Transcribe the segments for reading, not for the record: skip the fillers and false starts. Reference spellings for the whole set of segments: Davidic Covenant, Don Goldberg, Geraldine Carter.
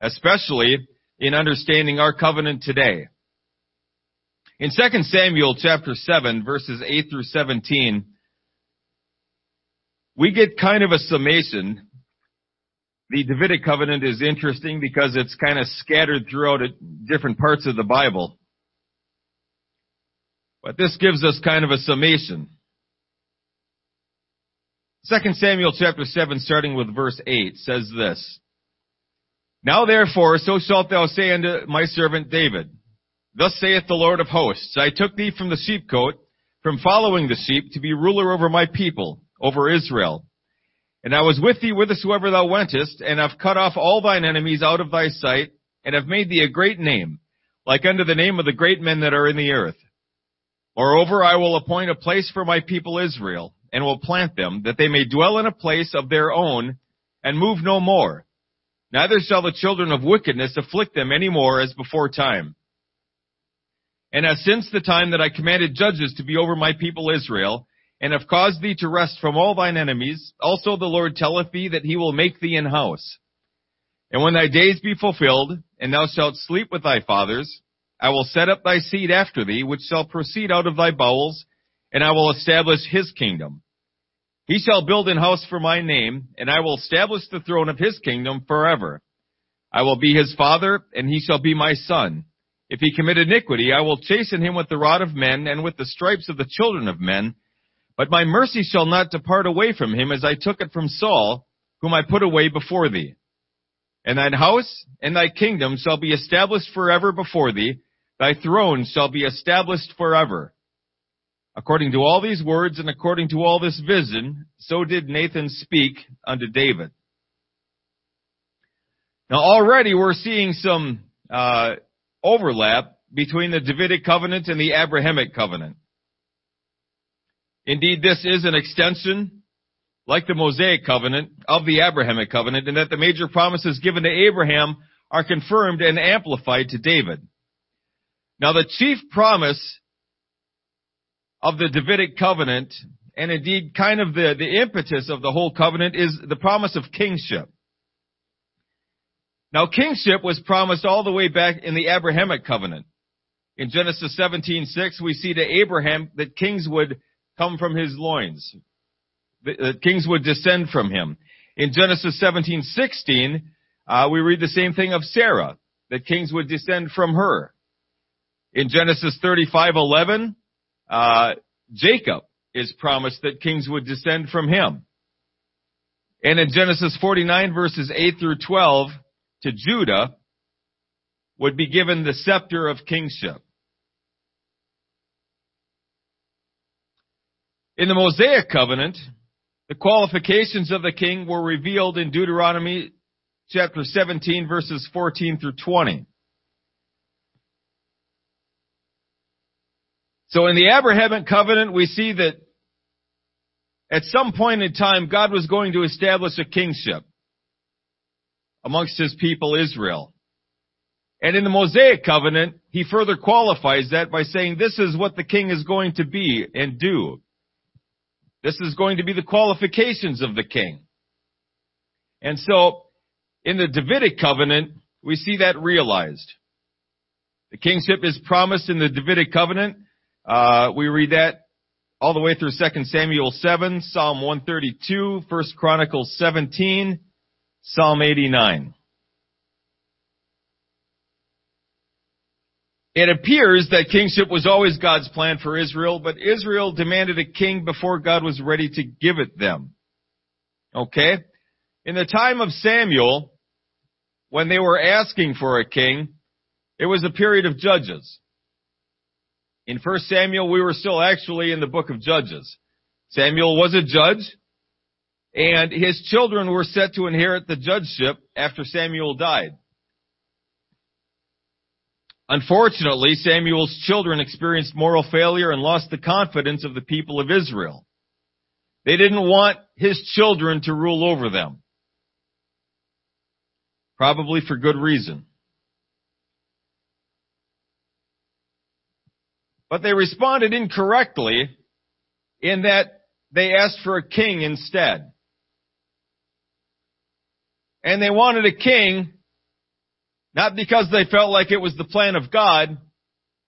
especially in understanding our covenant today. In 2 Samuel chapter 7, verses 8 through 17, we get kind of a summation. The Davidic covenant is interesting because it's kind of scattered throughout different parts of the Bible. But this gives us kind of a summation. 2 Samuel chapter 7, starting with verse 8, says this. Now therefore, so shalt thou say unto my servant David, Thus saith the Lord of hosts, I took thee from the sheepcote, from following the sheep, to be ruler over my people, over Israel. And I was with thee whithersoever thou wentest, and have cut off all thine enemies out of thy sight, and have made thee a great name, like unto the name of the great men that are in the earth. Moreover, I will appoint a place for my people Israel, and will plant them, that they may dwell in a place of their own, and move no more. Neither shall the children of wickedness afflict them any more as before time. And as since the time that I commanded judges to be over my people Israel, and have caused thee to rest from all thine enemies, also the Lord telleth thee that he will make thee an house. And when thy days be fulfilled, and thou shalt sleep with thy fathers, I will set up thy seed after thee, which shall proceed out of thy bowels, and I will establish his kingdom. He shall build an house for my name, and I will establish the throne of his kingdom forever. I will be his father, and he shall be my son. If he commit iniquity, I will chasten him with the rod of men and with the stripes of the children of men. But my mercy shall not depart away from him as I took it from Saul, whom I put away before thee. And thine house and thy kingdom shall be established forever before thee. Thy throne shall be established forever. According to all these words and according to all this vision, so did Nathan speak unto David. Now already we're seeing some overlap between the Davidic covenant and the Abrahamic covenant. Indeed, this is an extension, like the Mosaic covenant, of the Abrahamic covenant, in that the major promises given to Abraham are confirmed and amplified to David. Now, the chief promise of the Davidic covenant, and indeed kind of the impetus of the whole covenant, is the promise of kingship. Now, kingship was promised all the way back in the Abrahamic covenant. In Genesis 17:6, we see to Abraham that kings would come from his loins, that kings would descend from him. In Genesis 17:16, we read the same thing of Sarah, that kings would descend from her. In Genesis 35:11, Jacob is promised that kings would descend from him. And in Genesis 49, verses 8 through 12, to Judah would be given the scepter of kingship. In the Mosaic covenant, the qualifications of the king were revealed in Deuteronomy chapter 17, verses 14 through 20. So in the Abrahamic covenant, we see that at some point in time, God was going to establish a kingship amongst his people Israel. And in the Mosaic covenant, he further qualifies that by saying this is what the king is going to be and do. This is going to be the qualifications of the king. And so in the Davidic covenant, we see that realized. The kingship is promised in the Davidic covenant. We read that all the way through 2 Samuel 7, Psalm 132, 1 Chronicles 17, Psalm 89. It appears that kingship was always God's plan for Israel, but Israel demanded a king before God was ready to give it them. Okay? In the time of Samuel, when they were asking for a king, it was a period of judges. In 1 Samuel, we were still actually in the book of Judges. Samuel was a judge, and his children were set to inherit the judgeship after Samuel died. Unfortunately, Samuel's children experienced moral failure and lost the confidence of the people of Israel. They didn't want his children to rule over them. Probably for good reason. But they responded incorrectly in that they asked for a king instead. And they wanted a king Not because they felt like it was the plan of God,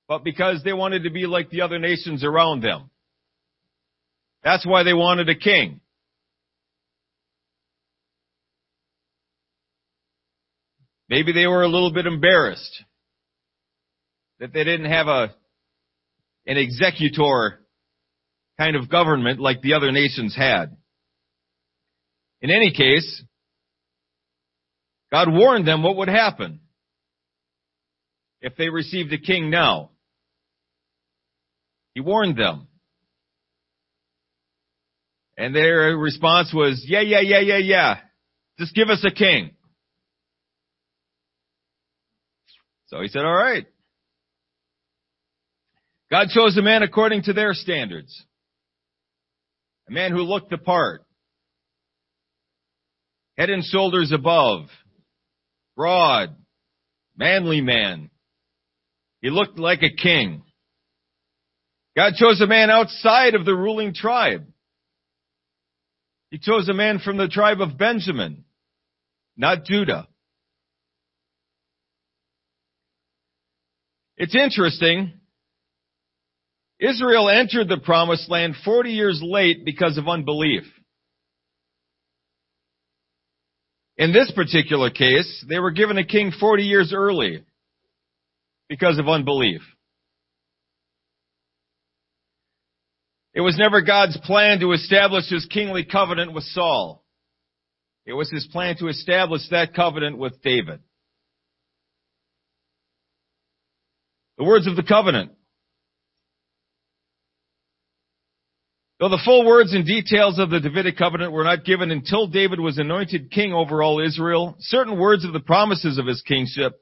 but because they wanted to be like the other nations around them. That's why they wanted a king. Maybe they were a little bit embarrassed that they didn't have an executor kind of government like the other nations had. In any case, God warned them what would happen if they received a king now. He warned them. And their response was, yeah. Just give us a king. So he said, all right. God chose a man according to their standards. A man who looked the part. Head and shoulders above. Broad. Manly man. He looked like a king. God chose a man outside of the ruling tribe. He chose a man from the tribe of Benjamin, not Judah. It's interesting. Israel entered the promised land 40 years late because of unbelief. In this particular case, they were given a king 40 years early because of unbelief. It was never God's plan to establish his kingly covenant with Saul. It was his plan to establish that covenant with David. The words of the covenant. Though the full words and details of the Davidic covenant were not given until David was anointed king over all Israel, certain words of the promises of his kingship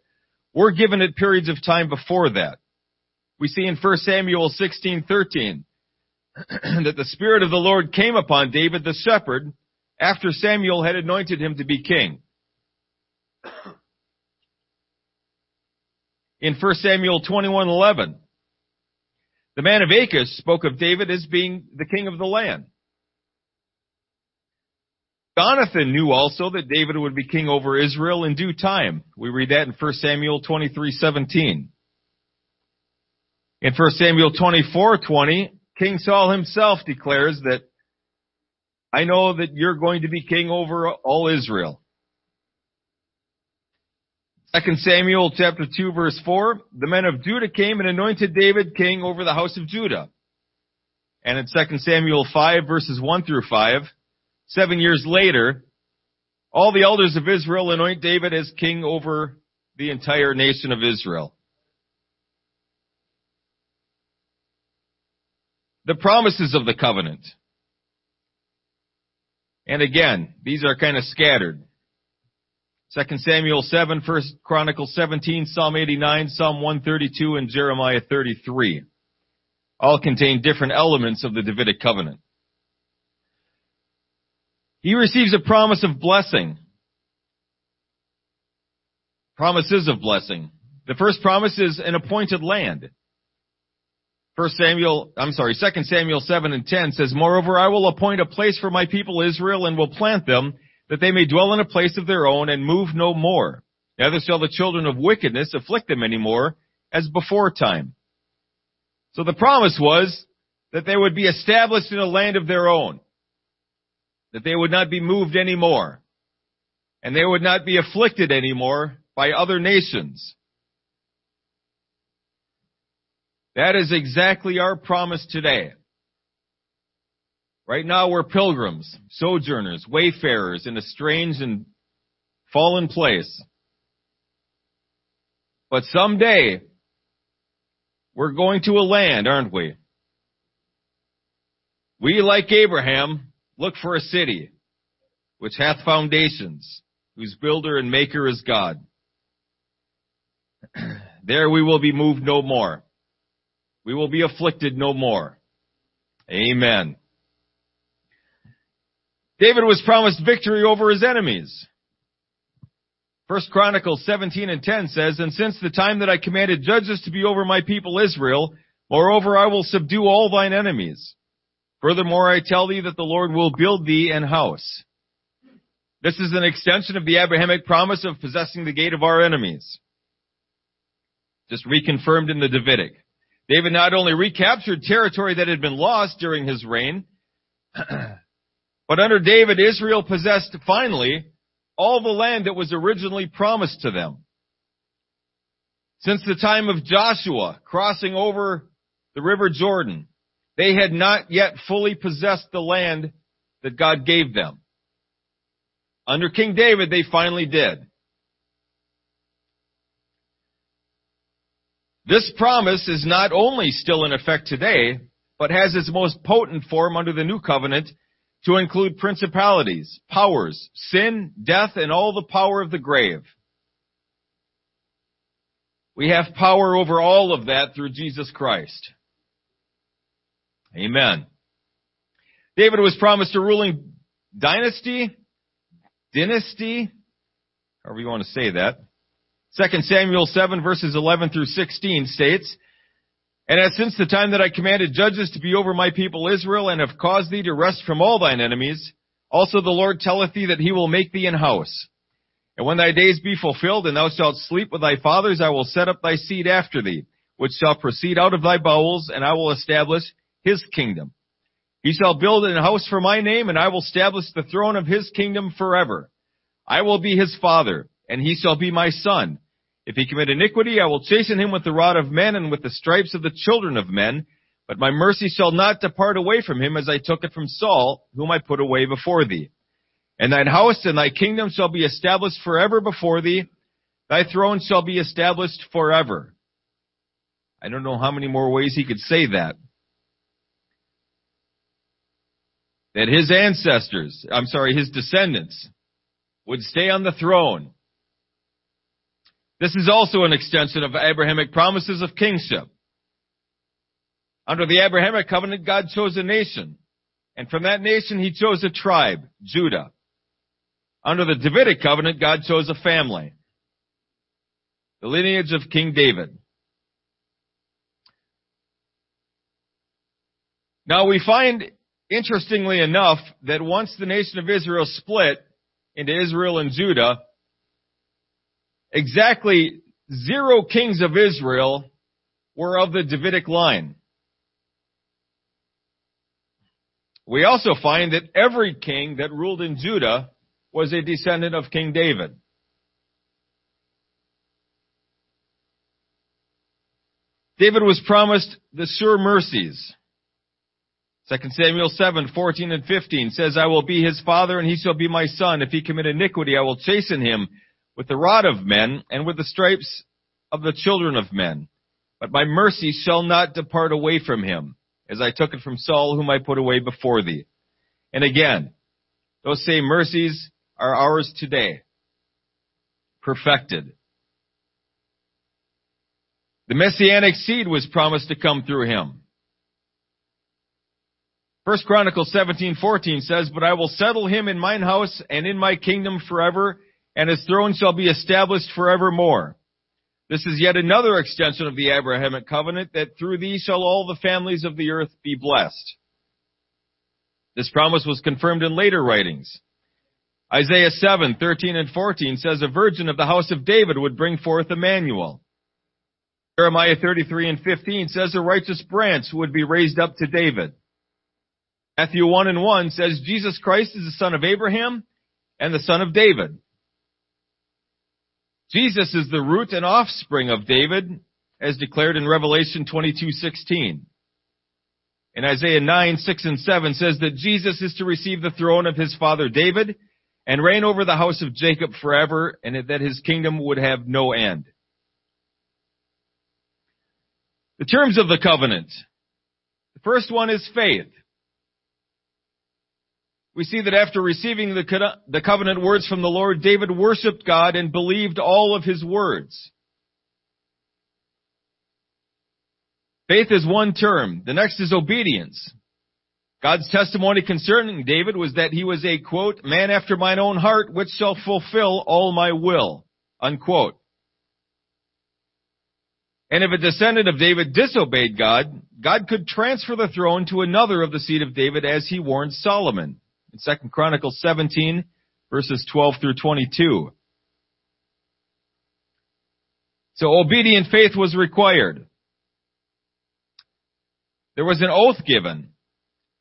were given at periods of time before that. We see in 1 Samuel 16:13 that the Spirit of the Lord came upon David the shepherd after Samuel had anointed him to be king. In 1 Samuel 21:11, the man of Achish spoke of David as being the king of the land. Jonathan knew also that David would be king over Israel in due time. We read that in 1 Samuel 23:17. In 1 Samuel 24:20, King Saul himself declares that, I know that you're going to be king over all Israel. 2 Samuel chapter 2 verse 4, the men of Judah came and anointed David king over the house of Judah. And in 2 Samuel 5 verses 1 through 5, 7 years later, all the elders of Israel anoint David as king over the entire nation of Israel. The promises of the covenant. And again, these are kind of scattered. 2 Samuel 7, 1 Chronicles 17, Psalm 89, Psalm 132, and Jeremiah 33 all contain different elements of the Davidic covenant. He receives a promise of blessing. Promises of blessing. The first promise is an appointed land. 2 Samuel 7 and 10 says, Moreover, I will appoint a place for my people Israel and will plant them, that they may dwell in a place of their own and move no more. Neither shall the children of wickedness afflict them any more, as before time. So the promise was that they would be established in a land of their own, that they would not be moved any more, and they would not be afflicted any more by other nations. That is exactly our promise today. Right now we're pilgrims, sojourners, wayfarers in a strange and fallen place. But someday we're going to a land, aren't we? We, like Abraham, look for a city which hath foundations, whose builder and maker is God. There we will be moved no more. We will be afflicted no more. Amen. David was promised victory over his enemies. 1 Chronicles 17 and 10 says, And since the time that I commanded judges to be over my people Israel, moreover I will subdue all thine enemies. Furthermore, I tell thee that the Lord will build thee an house. This is an extension of the Abrahamic promise of possessing the gate of our enemies. just reconfirmed in the Davidic. David not only recaptured territory that had been lost during his reign, but under David, Israel possessed finally all the land that was originally promised to them. Since the time of Joshua crossing over the River Jordan, they had not yet fully possessed the land that God gave them. Under King David, they finally did. This promise is not only still in effect today, but has its most potent form under the new covenant to include principalities, powers, sin, death, and all the power of the grave. We have power over all of that through Jesus Christ. Amen. David was promised a ruling dynasty, however you want to say that. 2 Samuel 7 verses 11 through 16 states, "And as since the time that I commanded judges to be over my people Israel, and have caused thee to rest from all thine enemies, also the Lord telleth thee that he will make thee an house. And when thy days be fulfilled, and thou shalt sleep with thy fathers, I will set up thy seed after thee, which shall proceed out of thy bowels, and I will establish his kingdom. He shall build an house for my name, and I will establish the throne of his kingdom forever. I will be his father, and he shall be my son. If he commit iniquity, I will chasten him with the rod of men and with the stripes of the children of men. But my mercy shall not depart away from him, as I took it from Saul, whom I put away before thee. And thine house and thy kingdom shall be established forever before thee. Thy throne shall be established forever." I don't know how many more ways he could say that. That his his descendants would stay on the throne. This is also an extension of Abrahamic promises of kingship. Under the Abrahamic covenant, God chose a nation, and from that nation he chose a tribe, Judah. Under the Davidic covenant, God chose a family, the lineage of King David. Now we find, interestingly enough, that once the nation of Israel split into Israel and Judah, exactly 0 kings of Israel were of the Davidic line. We also find that every king that ruled in Judah was a descendant of King David. David was promised the sure mercies. 2 Samuel 7, 14 and 15 says, "I will be his father, and he shall be my son. If he commit iniquity, I will chasten him with the rod of men, and with the stripes of the children of men. But my mercy shall not depart away from him, as I took it from Saul, whom I put away before thee." And again, those same mercies are ours today, perfected. The Messianic seed was promised to come through him. 1 Chronicles 17:14 says, "But I will settle him in mine house and in my kingdom forever, and his throne shall be established forevermore." This is yet another extension of the Abrahamic covenant, that through thee shall all the families of the earth be blessed. This promise was confirmed in later writings. Isaiah 7:13 and 14 says, "A virgin of the house of David would bring forth Emmanuel." Jeremiah 33 and 15 says, "A righteous branch would be raised up to David." Matthew 1 and 1 says, "Jesus Christ is the son of Abraham and the son of David." Jesus is the root and offspring of David, as declared in Revelation 22:16. And Isaiah 9:6 and 7 says that Jesus is to receive the throne of his father David and reign over the house of Jacob forever, and that his kingdom would have no end. The terms of the covenant. The first one is faith. We see that after receiving the covenant words from the Lord, David worshiped God and believed all of his words. Faith is one term. The next is obedience. God's testimony concerning David was that he was a, quote, "man after mine own heart, which shall fulfill all my will," unquote. And if a descendant of David disobeyed God, God could transfer the throne to another of the seed of David, as he warned Solomon. 2 Chronicles 17, verses 12 through 22. So obedient faith was required. There was an oath given.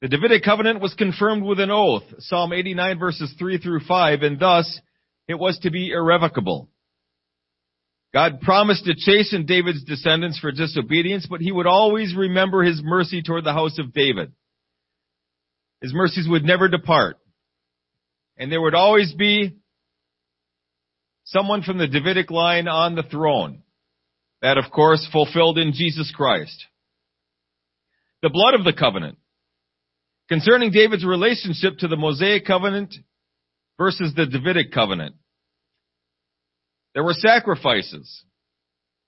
The Davidic covenant was confirmed with an oath, Psalm 89 verses 3 through 5, and thus it was to be irrevocable. God promised to chasten David's descendants for disobedience, but he would always remember his mercy toward the house of David. His mercies would never depart. And there would always be someone from the Davidic line on the throne. That, of course, fulfilled in Jesus Christ. The blood of the covenant. Concerning David's relationship to the Mosaic covenant versus the Davidic covenant. There were sacrifices.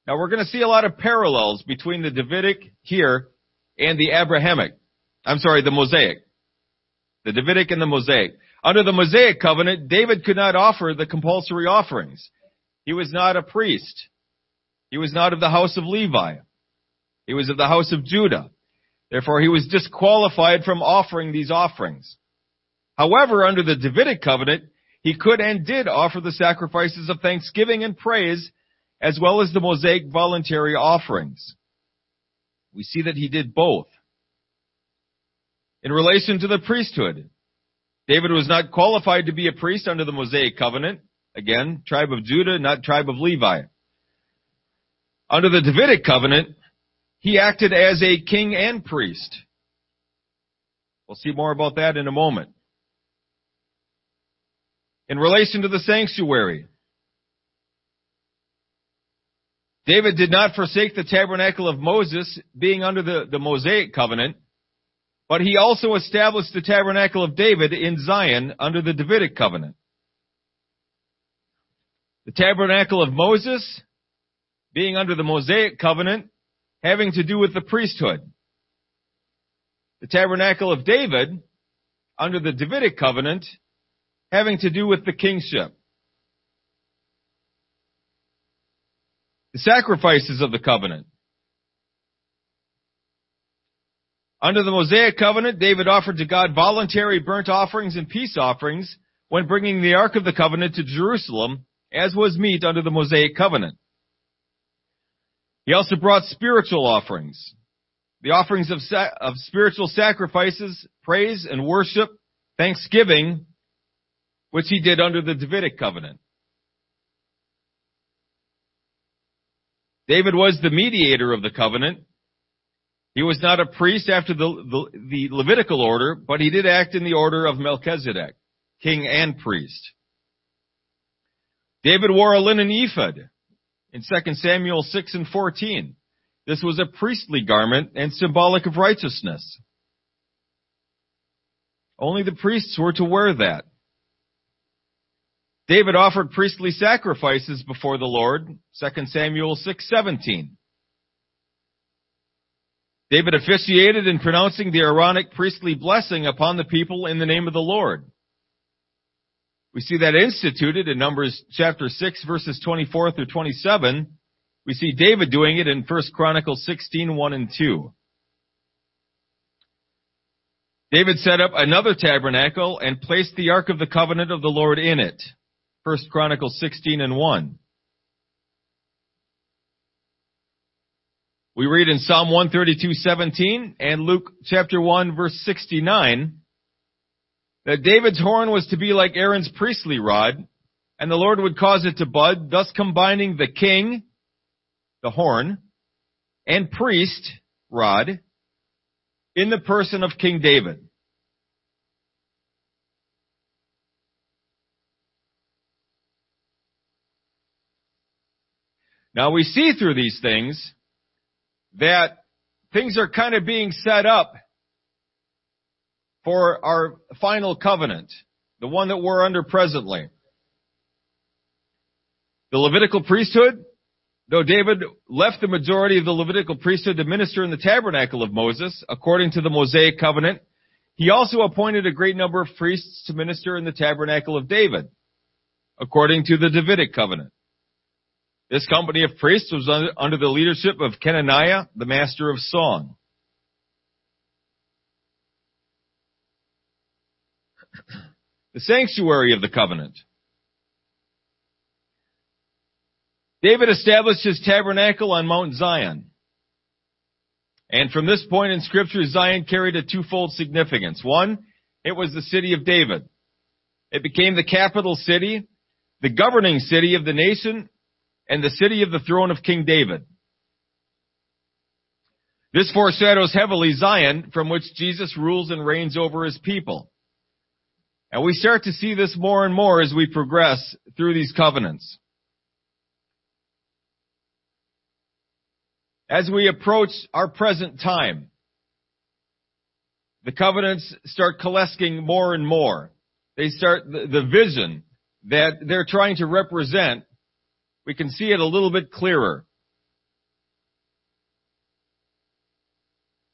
Now we're going to see a lot of parallels between the Davidic here and the Mosaic. The Davidic and the Mosaic. Under the Mosaic covenant, David could not offer the compulsory offerings. He was not a priest. He was not of the house of Levi. He was of the house of Judah. Therefore, he was disqualified from offering these offerings. However, under the Davidic covenant, he could and did offer the sacrifices of thanksgiving and praise, as well as the Mosaic voluntary offerings. We see that he did both. In relation to the priesthood, David was not qualified to be a priest under the Mosaic covenant. Again, tribe of Judah, not tribe of Levi. Under the Davidic covenant, he acted as a king and priest. We'll see more about that in a moment. In relation to the sanctuary, David did not forsake the tabernacle of Moses, being under the Mosaic covenant, but he also established the tabernacle of David in Zion under the Davidic covenant. The tabernacle of Moses, being under the Mosaic covenant, having to do with the priesthood. The tabernacle of David, under the Davidic covenant, having to do with the kingship. The sacrifices of the covenant. Under the Mosaic covenant, David offered to God voluntary burnt offerings and peace offerings when bringing the Ark of the Covenant to Jerusalem, as was meet under the Mosaic covenant. He also brought spiritual offerings, the offerings of spiritual sacrifices, praise and worship, thanksgiving, which he did under the Davidic covenant. David was the mediator of the covenant. He was not a priest after the Levitical order, but he did act in the order of Melchizedek, king and priest. David wore a linen ephod in 2 Samuel 6 and 14. This was a priestly garment and symbolic of righteousness. Only the priests were to wear that. David offered priestly sacrifices before the Lord, 2 Samuel 6:17. David officiated in pronouncing the Aaronic priestly blessing upon the people in the name of the Lord. We see that instituted in Numbers chapter 6 verses 24 through 27. We see David doing it in 1 Chronicles 16:1 and 2. David set up another tabernacle and placed the Ark of the Covenant of the Lord in it. 1 Chronicles 16 and 1. We read in Psalm 132:17 and Luke chapter 1 verse 69 that David's horn was to be like Aaron's priestly rod, and the Lord would cause it to bud, thus combining the king, the horn, and priest, rod, in the person of King David. Now we see through these things that things are kind of being set up for our final covenant, the one that we're under presently. The Levitical priesthood, though David left the majority of the Levitical priesthood to minister in the tabernacle of Moses, according to the Mosaic covenant, he also appointed a great number of priests to minister in the tabernacle of David, according to the Davidic covenant. This company of priests was under the leadership of Chenaniah, the master of song. The sanctuary of the covenant. David established his tabernacle on Mount Zion. And from this point in Scripture, Zion carried a twofold significance. One, it was the city of David. It became the capital city, the governing city of the nation, and the city of the throne of King David. This foreshadows heavily Zion, from which Jesus rules and reigns over his people. And we start to see this more and more as we progress through these covenants. As we approach our present time, the covenants start coalescing more and more. They start the vision that they're trying to represent. We can see it a little bit clearer.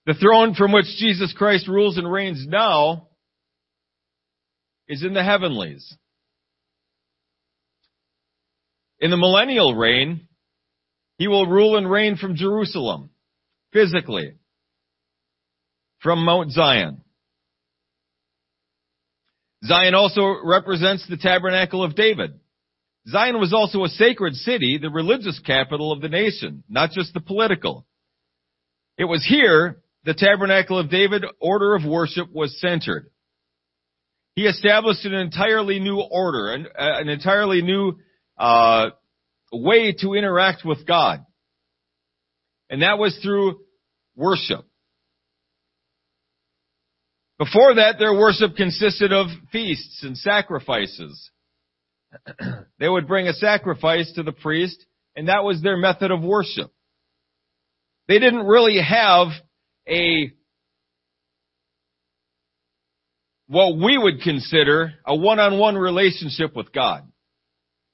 The throne from which Jesus Christ rules and reigns now is in the heavenlies. In the millennial reign, he will rule and reign from Jerusalem, physically, from Mount Zion. Zion also represents the tabernacle of David. Zion was also a sacred city, the religious capital of the nation, not just the political. It was here the tabernacle of David order of worship was centered. He established an entirely new order, an entirely new way to interact with God. And that was through worship. Before that, their worship consisted of feasts and sacrifices. They would bring a sacrifice to the priest, and that was their method of worship. They didn't really have what we would consider a one-on-one relationship with God.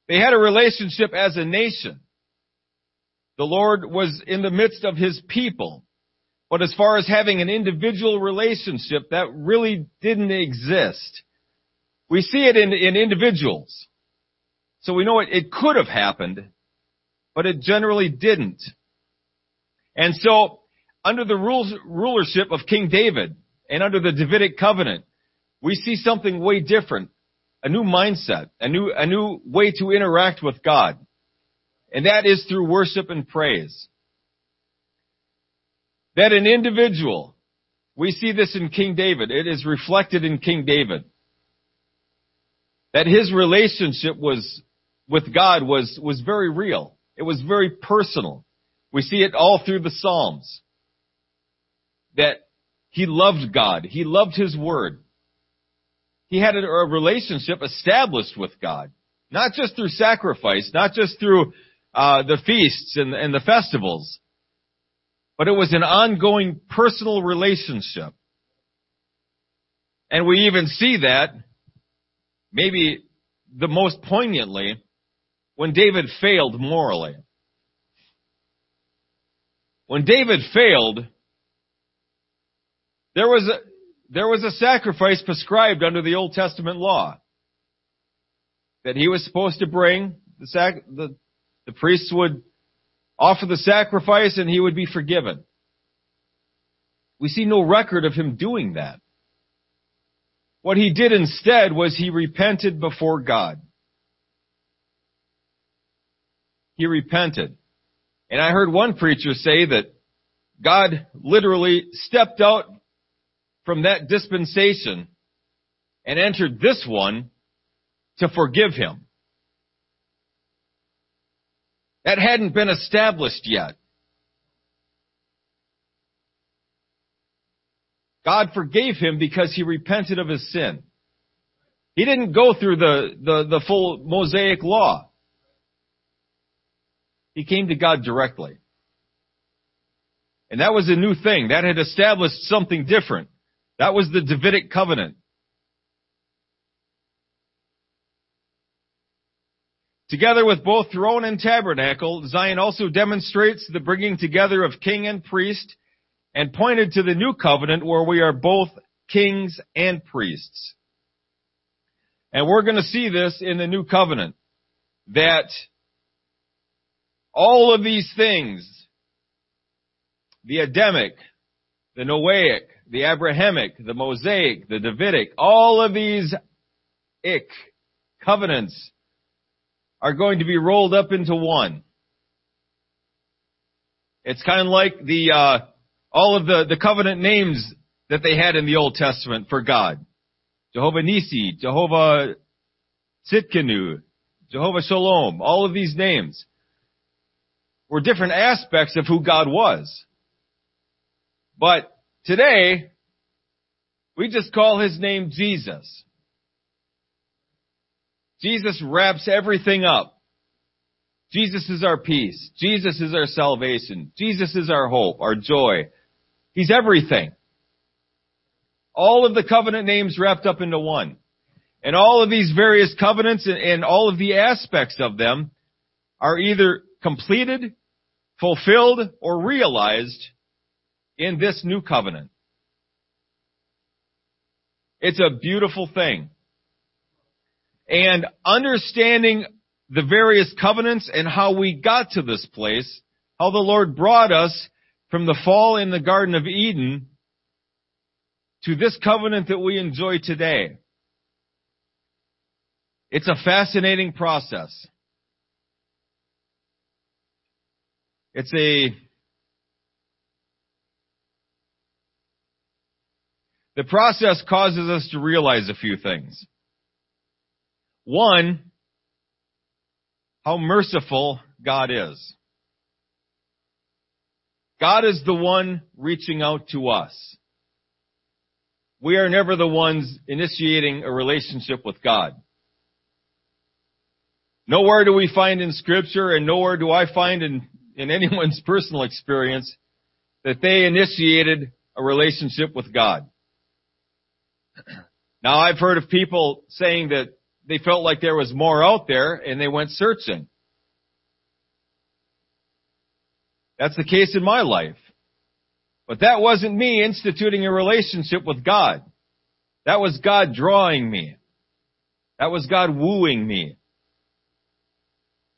They had a relationship as a nation. The Lord was in the midst of his people. But as far as having an individual relationship, that really didn't exist. We see it in individuals. So we know it could have happened, but it generally didn't. And so, under the rulership of King David and under the Davidic Covenant, we see something way different. A new mindset, a new way to interact with God. And that is through worship and praise. That an individual, we see this in King David. It is reflected in King David. That his relationship with God was very real. It was very personal. We see it all through the Psalms. That he loved God. He loved his word. He had a relationship established with God, not just through sacrifice, not just through the feasts and the festivals, but it was an ongoing personal relationship. And we even see that, maybe the most poignantly, when David failed morally. When David failed, there was a sacrifice prescribed under the Old Testament law that he was supposed to bring. The priests would offer the sacrifice and he would be forgiven. We see no record of him doing that. What he did instead was he repented before God. He repented. And I heard one preacher say that God literally stepped out from that dispensation and entered this one to forgive him. That hadn't been established yet. God forgave him because he repented of his sin. He didn't go through the full Mosaic law. He came to God directly. And that was a new thing. That had established something different. That was the Davidic covenant. Together with both throne and tabernacle, Zion also demonstrates the bringing together of king and priest and pointed to the new covenant where we are both kings and priests. And we're going to see this in the new covenant, that all of these things, the Adamic, the Noahic, the Abrahamic, the Mosaic, the Davidic, all of these covenants are going to be rolled up into one. It's kind of like the all of the covenant names that they had in the Old Testament for God. Jehovah Nisi, Jehovah Sitkenu, Jehovah Shalom, all of these names were different aspects of who God was. But today, we just call his name Jesus. Jesus wraps everything up. Jesus is our peace. Jesus is our salvation. Jesus is our hope, our joy. He's everything. All of the covenant names wrapped up into one. And all of these various covenants and all of the aspects of them are either completed, fulfilled, or realized in this new covenant. It's a beautiful thing. And understanding the various covenants and how we got to this place, how the Lord brought us from the fall in the Garden of Eden to this covenant that we enjoy today. It's a fascinating process. It's the process causes us to realize a few things. One, how merciful God is. God is the one reaching out to us. We are never the ones initiating a relationship with God. Nowhere do we find in Scripture, and nowhere do I find in anyone's personal experience, that they initiated a relationship with God. Now, I've heard of people saying that they felt like there was more out there, and they went searching. That's the case in my life. But that wasn't me instituting a relationship with God. That was God drawing me. That was God wooing me,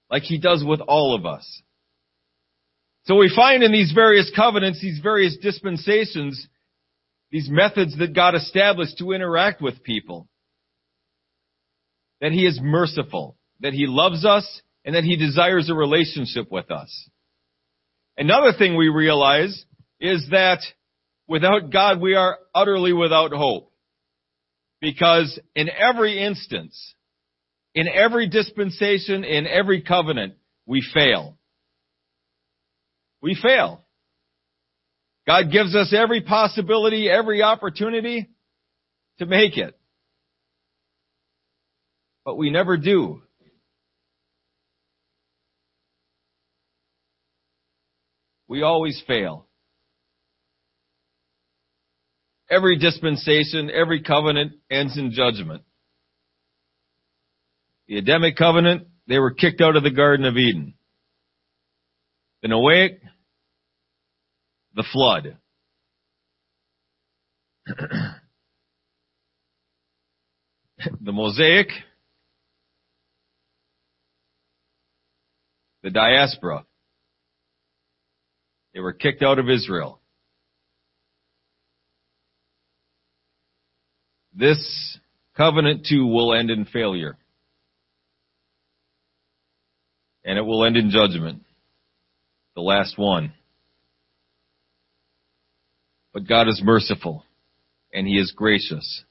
like he does with all of us. So we find in these various covenants, these various dispensations, these methods that God established to interact with people, that he is merciful, that he loves us, and that he desires a relationship with us. Another thing we realize is that without God, we are utterly without hope. Because in every instance, in every dispensation, in every covenant, we fail. We fail. God gives us every possibility, every opportunity to make it. But we never do. We always fail. Every dispensation, every covenant ends in judgment. The Adamic covenant, they were kicked out of the Garden of Eden. The Noahic, the flood. The Mosaic, the diaspora. They were kicked out of Israel. This covenant too will end in failure. And it will end in judgment. The last one. But God is merciful, and he is gracious,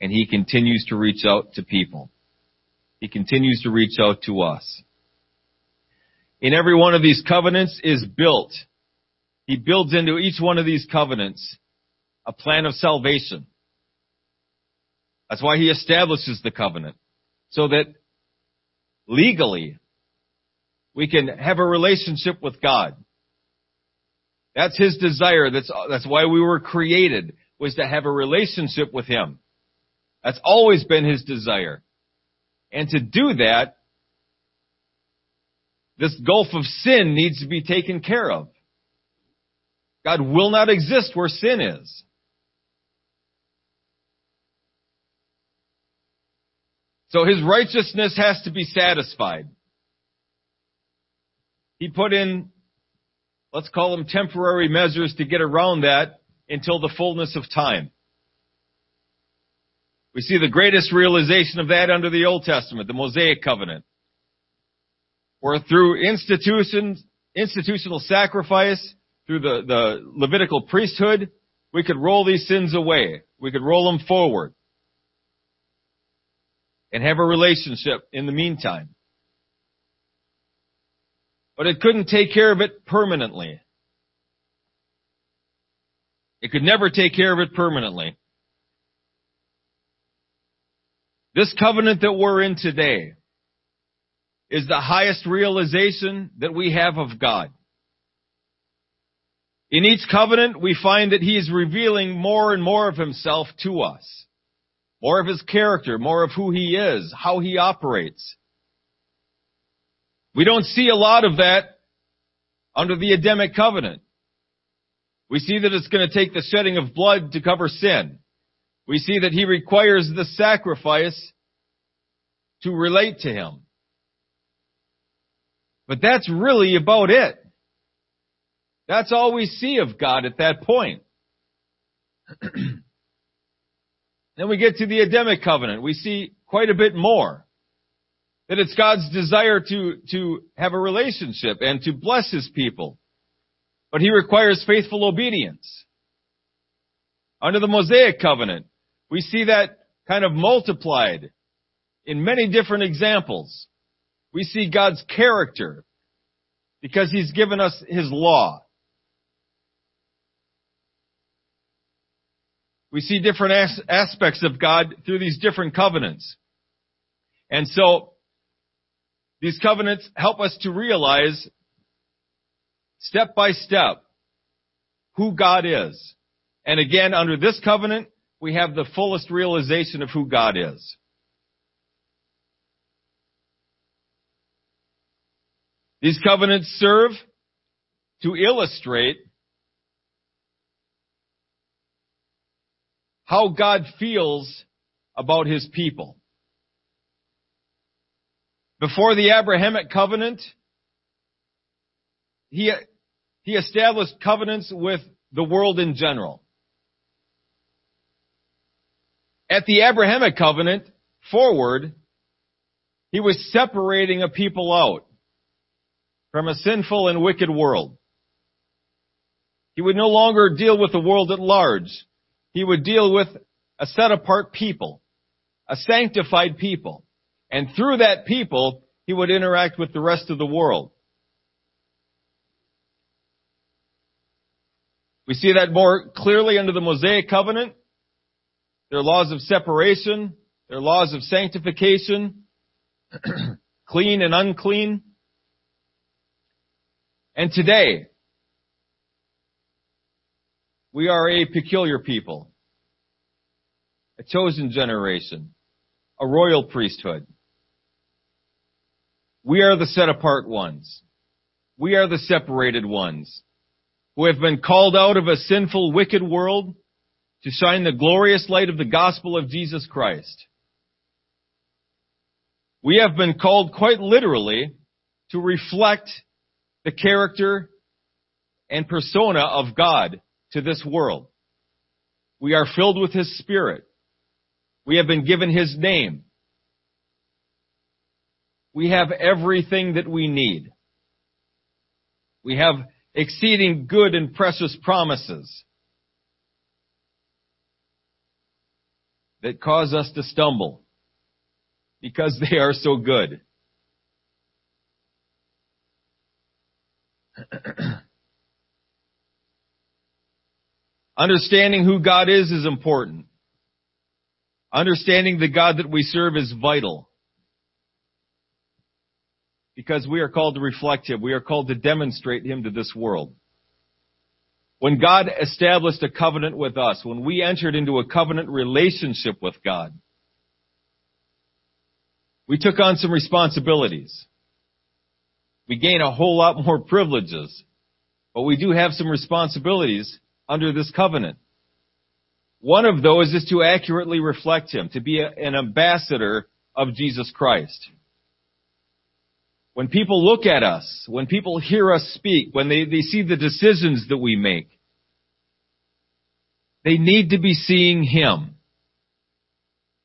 and he continues to reach out to people. He continues to reach out to us. In every one of these covenants is built. He builds into each one of these covenants a plan of salvation. That's why he establishes the covenant, so that legally we can have a relationship with God. That's his desire. That's why we were created, was to have a relationship with him. That's always been his desire. And to do that, this gulf of sin needs to be taken care of. God will not exist where sin is. So his righteousness has to be satisfied. He put in, let's call them temporary measures to get around that until the fullness of time. We see the greatest realization of that under the Old Testament, the Mosaic covenant, where through institutions, institutional sacrifice, through the Levitical priesthood, we could roll these sins away. We could roll them forward and have a relationship in the meantime. But it couldn't take care of it permanently. It could never take care of it permanently. This covenant that we're in today is the highest realization that we have of God. In each covenant, we find that He is revealing more and more of Himself to us. More of His character, more of who He is, how He operates. We don't see a lot of that under the Adamic covenant. We see that it's going to take the shedding of blood to cover sin. We see that He requires the sacrifice to relate to Him. But that's really about it. That's all we see of God at that point. Then we get to the Adamic covenant. We see quite a bit more. That it's God's desire to have a relationship and to bless His people. But He requires faithful obedience. Under the Mosaic covenant, we see that kind of multiplied in many different examples. We see God's character because He's given us His law. We see different aspects of God through these different covenants. And so these covenants help us to realize step by step who God is. And again, under this covenant, we have the fullest realization of who God is. These covenants serve to illustrate how God feels about His people. Before the Abrahamic covenant, He established covenants with the world in general. At the Abrahamic covenant forward, He was separating a people out from a sinful and wicked world. He would no longer deal with the world at large. He would deal with a set-apart people, a sanctified people. And through that people, He would interact with the rest of the world. We see that more clearly under the Mosaic covenant. There are laws of separation. There are laws of sanctification, clean and unclean. And today, we are a peculiar people, a chosen generation, a royal priesthood. We are the set-apart ones. We are the separated ones who have been called out of a sinful, wicked world to shine the glorious light of the gospel of Jesus Christ. We have been called quite literally to reflect the character and persona of God to this world. We are filled with His Spirit. We have been given His name. We have everything that we need. We have exceeding good and precious promises that cause us to stumble because they are so good. Understanding who God is important. Understanding the God that we serve is vital. Because we are called to reflect Him. We are called to demonstrate Him to this world. When God established a covenant with us, when we entered into a covenant relationship with God, we took on some responsibilities. We gain a whole lot more privileges, but we do have some responsibilities under this covenant. One of those is to accurately reflect Him, to be an ambassador of Jesus Christ. When people look at us, when people hear us speak, when they see the decisions that we make, they need to be seeing Him.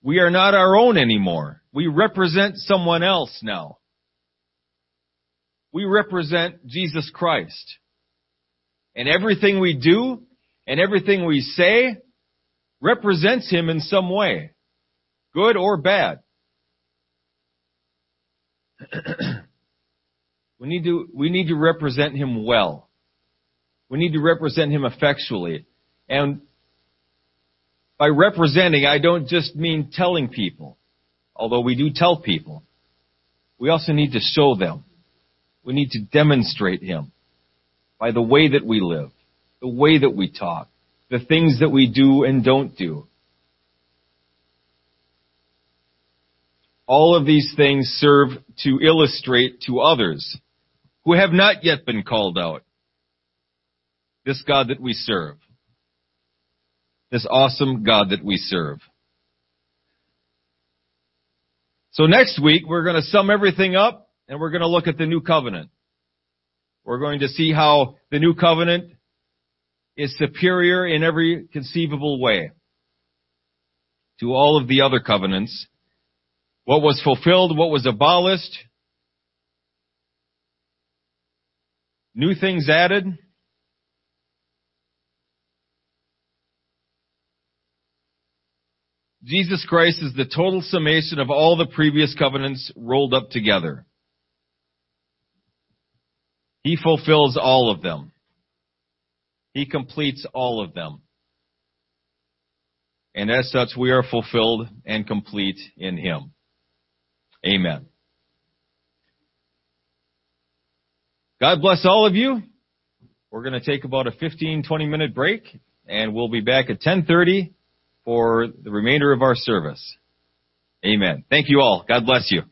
We are not our own anymore. We represent someone else now. we represent Jesus Christ. And everything we do and everything we say represents him in some way, good or bad. We need to represent him well. We need to represent him effectually. And by representing, I don't just mean telling people, although we do tell people. We also need to show them. We need to demonstrate him by the way that we live, the way that we talk, the things that we do and don't do. All of these things serve to illustrate to others who have not yet been called out this God that we serve, this awesome God that we serve. So next week, we're going to sum everything up, and we're going to look at the new covenant. We're going to see how the new covenant is superior in every conceivable way to all of the other covenants. What was fulfilled, what was abolished, new things added. Jesus Christ is the total summation of all the previous covenants rolled up together. He fulfills all of them. He completes all of them. And as such, we are fulfilled and complete in him. Amen. God bless all of you. We're going to take about a 15-20 minute break, and we'll be back at 10:30 for the remainder of our service. Amen. Thank you all. God bless you.